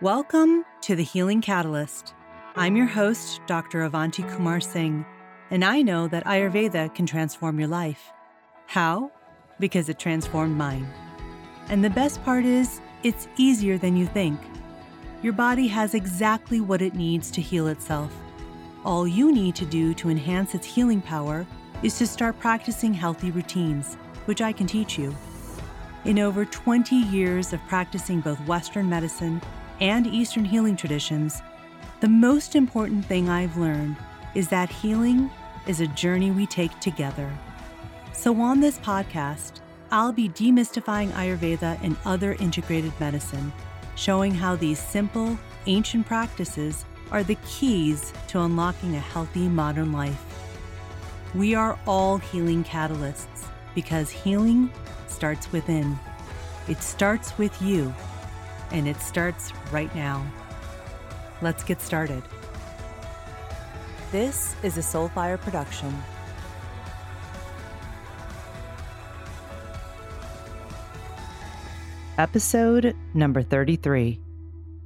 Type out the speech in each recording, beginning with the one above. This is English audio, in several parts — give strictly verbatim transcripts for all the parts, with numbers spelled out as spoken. Welcome to The Healing Catalyst. I'm your host, Doctor Avanti Kumar Singh, and I know that Ayurveda can transform your life. How? Because it transformed mine. And the best part is, it's easier than you think. Your body has exactly what it needs to heal itself. All you need to do to enhance its healing power is to start practicing healthy routines, which I can teach you. In over twenty years of practicing both Western medicine and Eastern healing traditions, the most important thing I've learned is that healing is a journey we take together. So on this podcast, I'll be demystifying Ayurveda and other integrated medicine, showing how these simple, ancient practices are the keys to unlocking a healthy modern life. We are all healing catalysts because healing starts within. It starts with you. And it starts right now. Let's get started. This is a Soulfire production. Episode number thirty-three.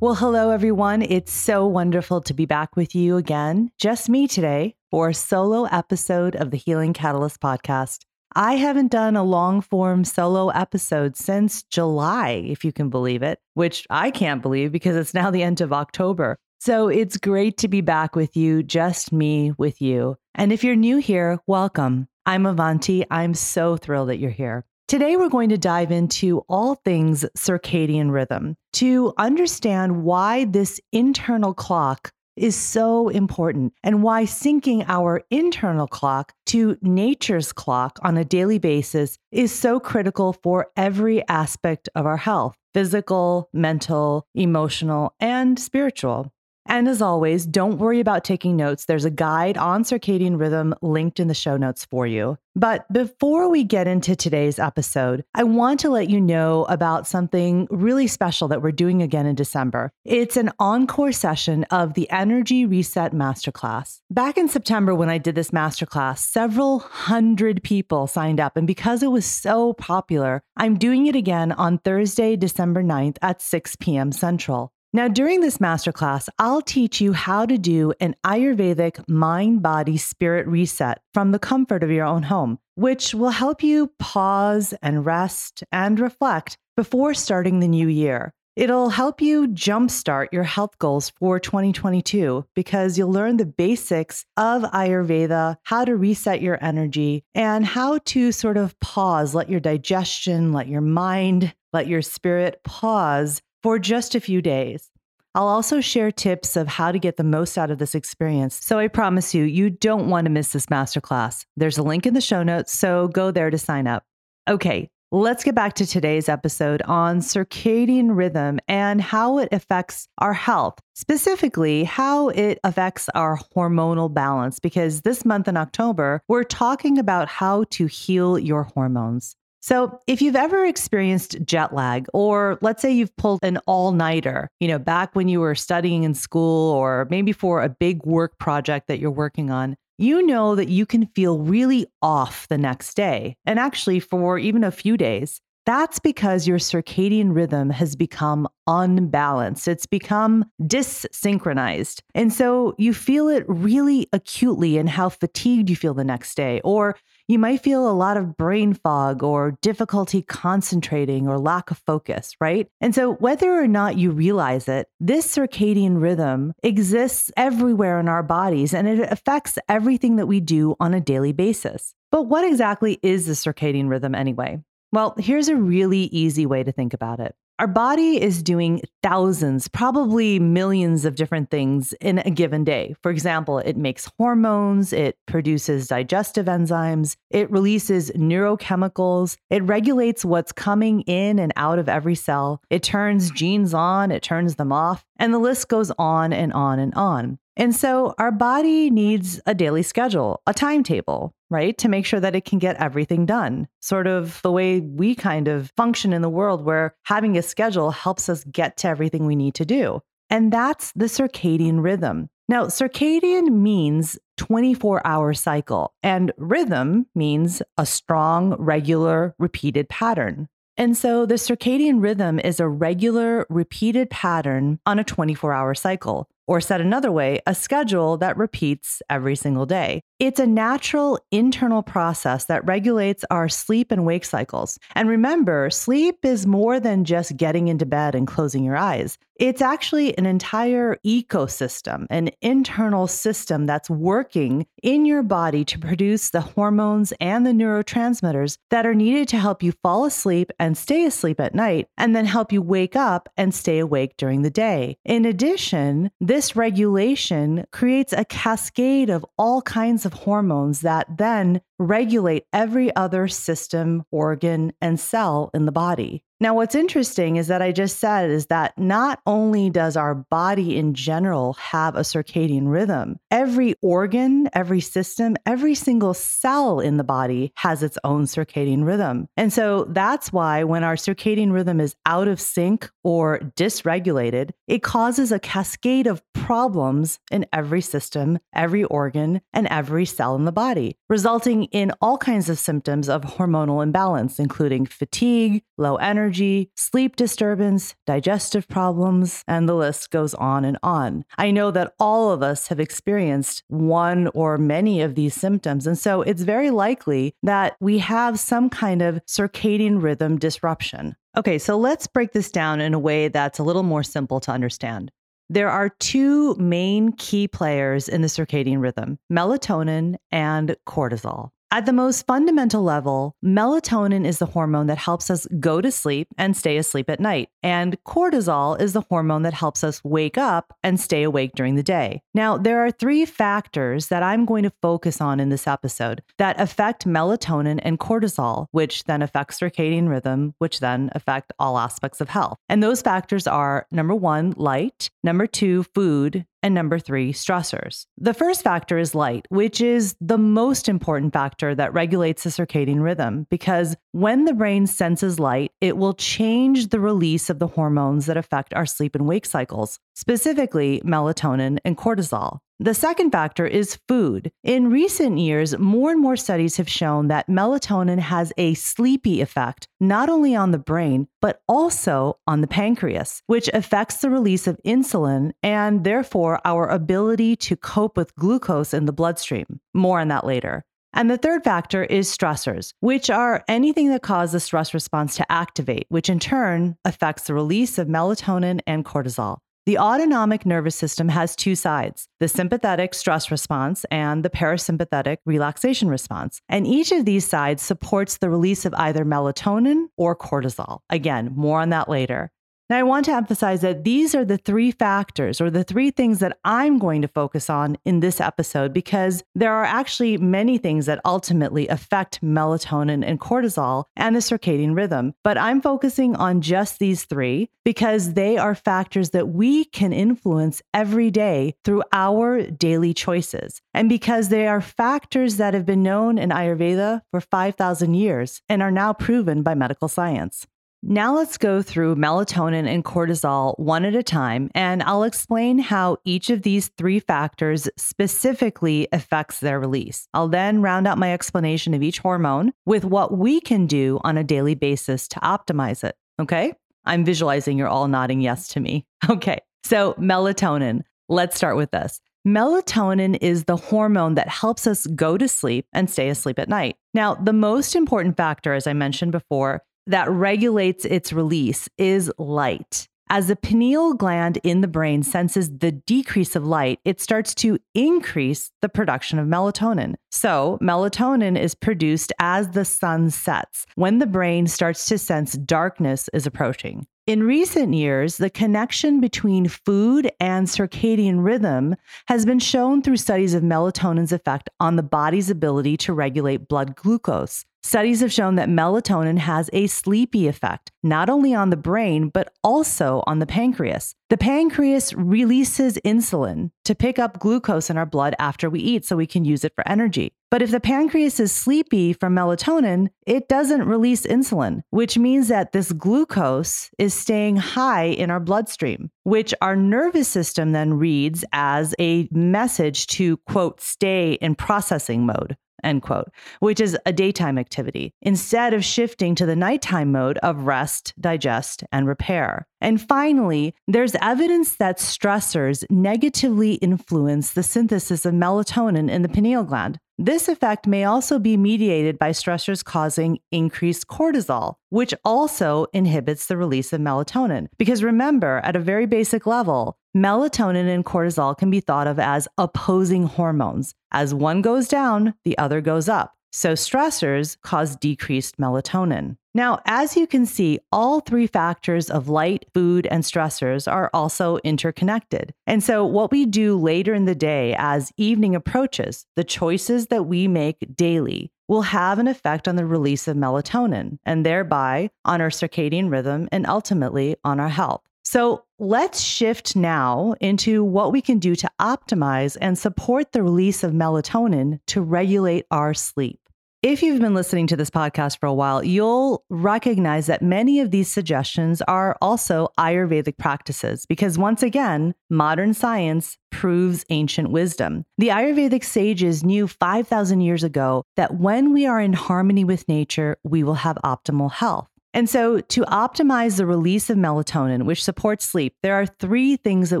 Well, hello everyone. It's so wonderful to be back with you again. Just me today for a solo episode of the Healing Catalyst podcast. I haven't done a long-form solo episode since July, if you can believe it, which I can't believe because it's now the end of October. So it's great to be back with you, just me with you. And if you're new here, welcome. I'm Avanti. I'm so thrilled that you're here. Today, we're going to dive into all things circadian rhythm to understand why this internal clock is so important and why syncing our internal clock to nature's clock on a daily basis is so critical for every aspect of our health, physical, mental, emotional, and spiritual. And as always, don't worry about taking notes. There's a guide on circadian rhythm linked in the show notes for you. But before we get into today's episode, I want to let you know about something really special that we're doing again in December. It's an encore session of the Energy Reset Masterclass. Back in September when I did this masterclass, several hundred people signed up. And because it was so popular, I'm doing it again on Thursday, December ninth at six p.m. Central. Now, during this masterclass, I'll teach you how to do an Ayurvedic mind-body-spirit reset from the comfort of your own home, which will help you pause and rest and reflect before starting the new year. It'll help you jumpstart your health goals for twenty twenty-two because you'll learn the basics of Ayurveda, how to reset your energy, and how to sort of pause, let your digestion, let your mind, let your spirit pause for just a few days. I'll also share tips of how to get the most out of this experience. So I promise you, you don't want to miss this masterclass. There's a link in the show notes, so go there to sign up. Okay, let's get back to today's episode on circadian rhythm and how it affects our health, specifically how it affects our hormonal balance, because this month in October, we're talking about how to heal your hormones. So if you've ever experienced jet lag, or let's say you've pulled an all-nighter, you know, back when you were studying in school or maybe for a big work project that you're working on, you know that you can feel really off the next day and actually for even a few days. That's because your circadian rhythm has become unbalanced. It's become dysynchronized. And so you feel it really acutely in how fatigued you feel the next day, or you might feel a lot of brain fog or difficulty concentrating or lack of focus, right? And so whether or not you realize it, this circadian rhythm exists everywhere in our bodies and it affects everything that we do on a daily basis. But what exactly is the circadian rhythm anyway? Well, here's a really easy way to think about it. Our body is doing thousands, probably millions of different things in a given day. For example, it makes hormones, it produces digestive enzymes, it releases neurochemicals, it regulates what's coming in and out of every cell, it turns genes on, it turns them off, and the list goes on and on and on. And so our body needs a daily schedule, a timetable, right? To make sure that it can get everything done. Sort of the way we kind of function in the world where having a schedule helps us get to everything we need to do. And that's the circadian rhythm. Now, circadian means twenty-four hour cycle and rhythm means a strong, regular, repeated pattern. And so the circadian rhythm is a regular, repeated pattern on a twenty-four hour cycle, or said another way, a schedule that repeats every single day. It's a natural internal process that regulates our sleep and wake cycles. And remember, sleep is more than just getting into bed and closing your eyes. It's actually an entire ecosystem, an internal system that's working in your body to produce the hormones and the neurotransmitters that are needed to help you fall asleep and stay asleep at night, and then help you wake up and stay awake during the day. In addition, this This regulation creates a cascade of all kinds of hormones that then regulate every other system, organ, and cell in the body. Now, what's interesting is that I just said is that not only does our body in general have a circadian rhythm, every organ, every system, every single cell in the body has its own circadian rhythm. And so that's why when our circadian rhythm is out of sync or dysregulated, it causes a cascade of problems in every system, every organ, and every cell in the body, resulting in all kinds of symptoms of hormonal imbalance, including fatigue, low energy, Energy, sleep disturbance, digestive problems, and the list goes on and on. I know that all of us have experienced one or many of these symptoms, and so it's very likely that we have some kind of circadian rhythm disruption. Okay, so let's break this down in a way that's a little more simple to understand. There are two main key players in the circadian rhythm, melatonin and cortisol. At the most fundamental level, melatonin is the hormone that helps us go to sleep and stay asleep at night, and cortisol is the hormone that helps us wake up and stay awake during the day. Now, there are three factors that I'm going to focus on in this episode that affect melatonin and cortisol, which then affects circadian rhythm, which then affect all aspects of health. And those factors are, number one, light, number two, food, and number three, stressors. The first factor is light, which is the most important factor that regulates the circadian rhythm, because when the brain senses light, it will change the release of the hormones that affect our sleep and wake cycles, specifically melatonin and cortisol. The second factor is food. In recent years, more and more studies have shown that melatonin has a sleepy effect, not only on the brain, but also on the pancreas, which affects the release of insulin and therefore our ability to cope with glucose in the bloodstream. More on that later. And the third factor is stressors, which are anything that causes the stress response to activate, which in turn affects the release of melatonin and cortisol. The autonomic nervous system has two sides, the sympathetic stress response and the parasympathetic relaxation response. And each of these sides supports the release of either melatonin or cortisol. Again, more on that later. Now, I want to emphasize that these are the three factors or the three things that I'm going to focus on in this episode, because there are actually many things that ultimately affect melatonin and cortisol and the circadian rhythm. But I'm focusing on just these three because they are factors that we can influence every day through our daily choices. And because they are factors that have been known in Ayurveda for five thousand years and are now proven by medical science. Now let's go through melatonin and cortisol one at a time, and I'll explain how each of these three factors specifically affects their release. I'll then round out my explanation of each hormone with what we can do on a daily basis to optimize it. Okay? I'm visualizing you're all nodding yes to me. Okay, so melatonin. Let's start with this. Melatonin is the hormone that helps us go to sleep and stay asleep at night. Now, the most important factor, as I mentioned before, that regulates its release is light. As the pineal gland in the brain senses the decrease of light, it starts to increase the production of melatonin. So melatonin is produced as the sun sets, when the brain starts to sense darkness is approaching. In recent years, the connection between food and circadian rhythm has been shown through studies of melatonin's effect on the body's ability to regulate blood glucose. Studies have shown that melatonin has a sleepy effect, not only on the brain, but also on the pancreas. The pancreas releases insulin to pick up glucose in our blood after we eat so we can use it for energy. But if the pancreas is sleepy from melatonin, it doesn't release insulin, which means that this glucose is staying high in our bloodstream, which our nervous system then reads as a message to, quote, stay in processing mode. end quote, which is a daytime activity, instead of shifting to the nighttime mode of rest, digest, and repair. And finally, there's evidence that stressors negatively influence the synthesis of melatonin in the pineal gland. This effect may also be mediated by stressors causing increased cortisol, which also inhibits the release of melatonin. Because remember, at a very basic level, melatonin and cortisol can be thought of as opposing hormones. As one goes down, the other goes up. So stressors cause decreased melatonin. Now, as you can see, all three factors of light, food, and stressors are also interconnected. And so what we do later in the day as evening approaches, the choices that we make daily, will have an effect on the release of melatonin and thereby on our circadian rhythm and ultimately on our health. So let's shift now into what we can do to optimize and support the release of melatonin to regulate our sleep. If you've been listening to this podcast for a while, you'll recognize that many of these suggestions are also Ayurvedic practices because, once again, modern science proves ancient wisdom. The Ayurvedic sages knew five thousand years ago that when we are in harmony with nature, we will have optimal health. And so to optimize the release of melatonin, which supports sleep, there are three things that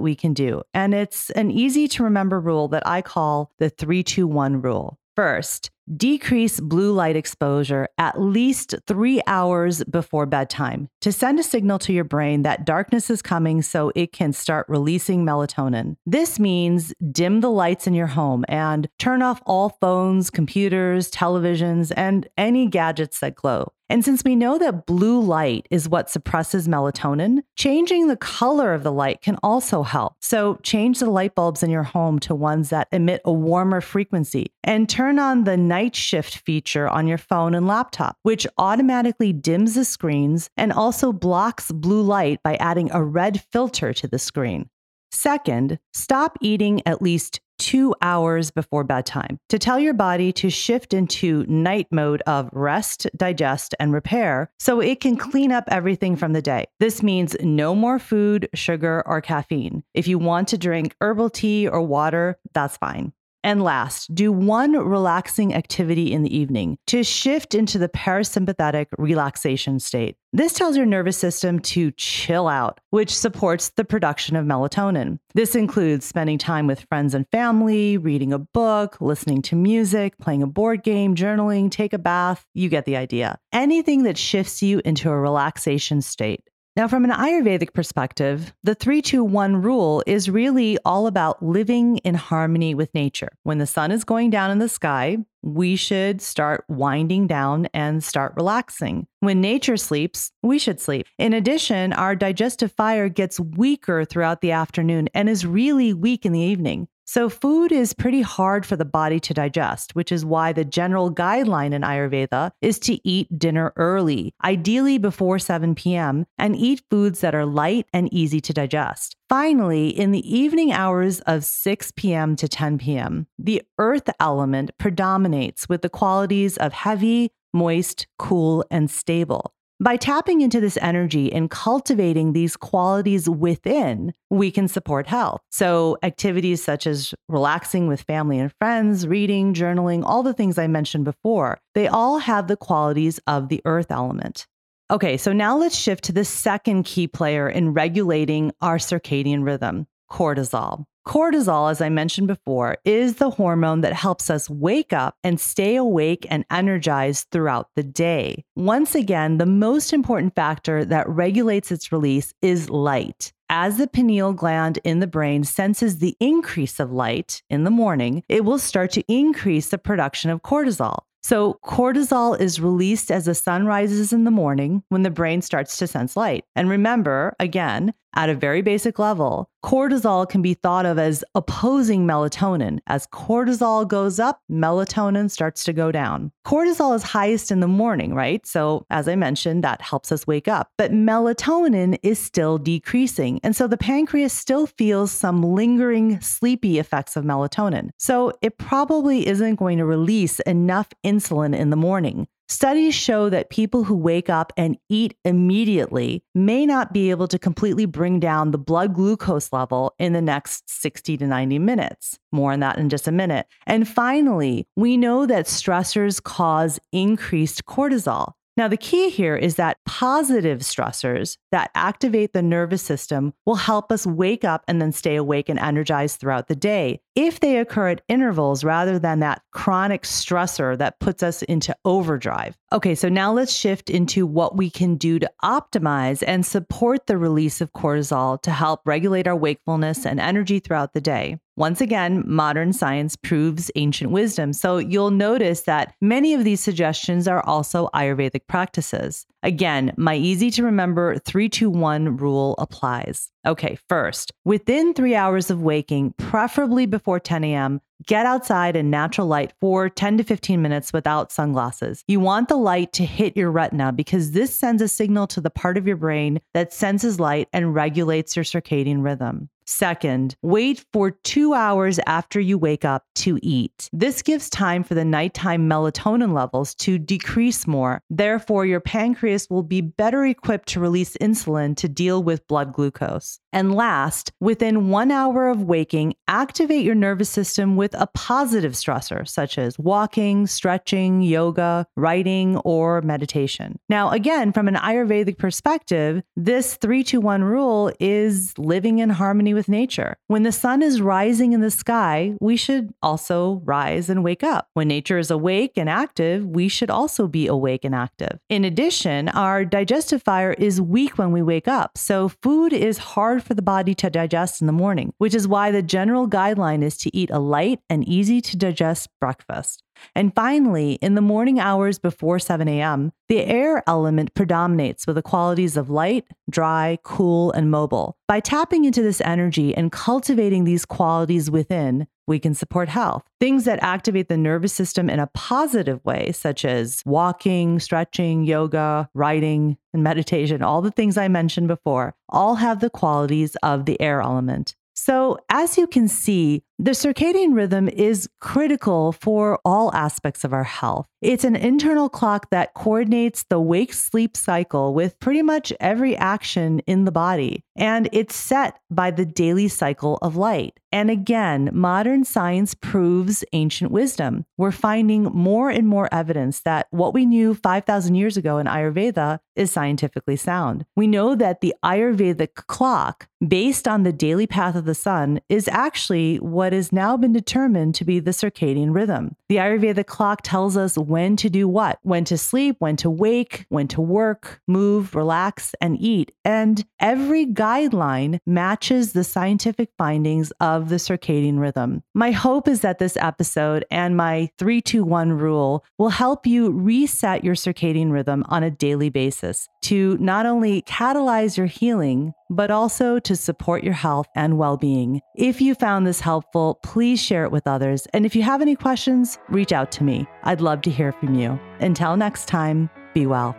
we can do. And it's an easy to remember rule that I call the three two one rule. First, decrease blue light exposure at least three hours before bedtime to send a signal to your brain that darkness is coming so it can start releasing melatonin. This means dim the lights in your home and turn off all phones, computers, televisions, and any gadgets that glow. And since we know that blue light is what suppresses melatonin, changing the color of the light can also help. So change the light bulbs in your home to ones that emit a warmer frequency and turn on the night shift feature on your phone and laptop, which automatically dims the screens and also blocks blue light by adding a red filter to the screen. Second, stop eating at least two hours before bedtime to tell your body to shift into night mode of rest, digest, and repair so it can clean up everything from the day. This means no more food, sugar, or caffeine. If you want to drink herbal tea or water, that's fine. And last, do one relaxing activity in the evening to shift into the parasympathetic relaxation state. This tells your nervous system to chill out, which supports the production of melatonin. This includes spending time with friends and family, reading a book, listening to music, playing a board game, journaling, take a bath. You get the idea. Anything that shifts you into a relaxation state. Now, from an Ayurvedic perspective, the three two one rule is really all about living in harmony with nature. When the sun is going down in the sky, we should start winding down and start relaxing. When nature sleeps, we should sleep. In addition, our digestive fire gets weaker throughout the afternoon and is really weak in the evening. So food is pretty hard for the body to digest, which is why the general guideline in Ayurveda is to eat dinner early, ideally before seven p.m., and eat foods that are light and easy to digest. Finally, in the evening hours of six p.m. to ten p.m., the earth element predominates with the qualities of heavy, moist, cool, and stable. By tapping into this energy and cultivating these qualities within, we can support health. So activities such as relaxing with family and friends, reading, journaling, all the things I mentioned before, they all have the qualities of the earth element. Okay, so now let's shift to the second key player in regulating our circadian rhythm, cortisol. Cortisol, as I mentioned before, is the hormone that helps us wake up and stay awake and energized throughout the day. Once again, the most important factor that regulates its release is light. As the pineal gland in the brain senses the increase of light in the morning, it will start to increase the production of cortisol. So cortisol is released as the sun rises in the morning when the brain starts to sense light. And remember, again, at a very basic level, cortisol can be thought of as opposing melatonin. As cortisol goes up, melatonin starts to go down. Cortisol is highest in the morning, right? So as I mentioned, that helps us wake up. But melatonin is still decreasing. And so the pancreas still feels some lingering sleepy effects of melatonin. So it probably isn't going to release enough insulin in the morning. Studies show that people who wake up and eat immediately may not be able to completely bring down the blood glucose level in the next sixty to ninety minutes. More on that in just a minute. And finally, we know that stressors cause increased cortisol. Now, the key here is that positive stressors that activate the nervous system will help us wake up and then stay awake and energized throughout the day if they occur at intervals rather than that chronic stressor that puts us into overdrive. Okay, so now let's shift into what we can do to optimize and support the release of cortisol to help regulate our wakefulness and energy throughout the day. Once again, modern science proves ancient wisdom. So you'll notice that many of these suggestions are also Ayurvedic practices. Again, my easy to remember three two one rule applies. Okay, first, within three hours of waking, preferably before ten a.m., get outside in natural light for ten to fifteen minutes without sunglasses. You want the light to hit your retina because this sends a signal to the part of your brain that senses light and regulates your circadian rhythm. Second, wait for two hours after you wake up to eat. This gives time for the nighttime melatonin levels to decrease more. Therefore, your pancreas will be better equipped to release insulin to deal with blood glucose. And last, within one hour of waking, activate your nervous system with a positive stressor, such as walking, stretching, yoga, writing, or meditation. Now, again, from an Ayurvedic perspective, this three two one rule is living in harmony with With nature. When the sun is rising in the sky, we should also rise and wake up. When nature is awake and active, we should also be awake and active. In addition, our digestive fire is weak when we wake up, so food is hard for the body to digest in the morning, which is why the general guideline is to eat a light and easy to digest breakfast. And finally, in the morning hours before seven a.m., the air element predominates with the qualities of light, dry, cool, and mobile. By tapping into this energy and cultivating these qualities within, we can support health. Things that activate the nervous system in a positive way, such as walking, stretching, yoga, writing, and meditation, all the things I mentioned before, all have the qualities of the air element. So as you can see, the circadian rhythm is critical for all aspects of our health. It's an internal clock that coordinates the wake-sleep cycle with pretty much every action in the body, and it's set by the daily cycle of light. And again, modern science proves ancient wisdom. We're finding more and more evidence that what we knew five thousand years ago in Ayurveda is scientifically sound. We know that the Ayurvedic clock, based on the daily path of the sun, is actually what has now been determined to be the circadian rhythm. The Ayurvedic clock tells us when to do what, when to sleep, when to wake, when to work, move, relax, and eat. And every guideline matches the scientific findings of the circadian rhythm. My hope is that this episode and my three two one rule will help you reset your circadian rhythm on a daily basis to not only catalyze your healing, but also to support your health and well-being. If you found this helpful, please share it with others. And if you have any questions, reach out to me. I'd love to hear from you. Until next time, be well.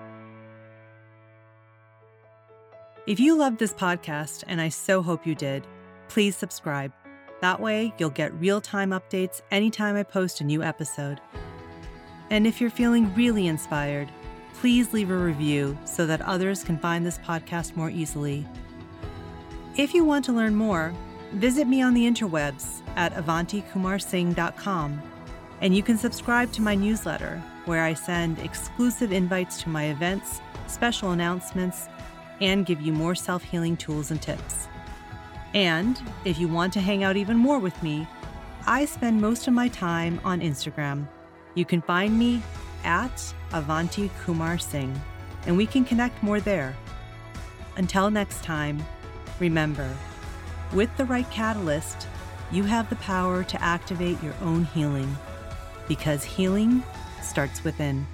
If you loved this podcast, and I so hope you did, please subscribe. That way, you'll get real-time updates anytime I post a new episode. And if you're feeling really inspired, please leave a review so that others can find this podcast more easily. If you want to learn more, visit me on the interwebs at avanti kumar singh dot com, and you can subscribe to my newsletter, where I send exclusive invites to my events, special announcements, and give you more self-healing tools and tips. And if you want to hang out even more with me, I spend most of my time on Instagram. You can find me at Avanti Kumar Singh, and we can connect more there. Until next time, remember, with the right catalyst, you have the power to activate your own healing, because healing starts within.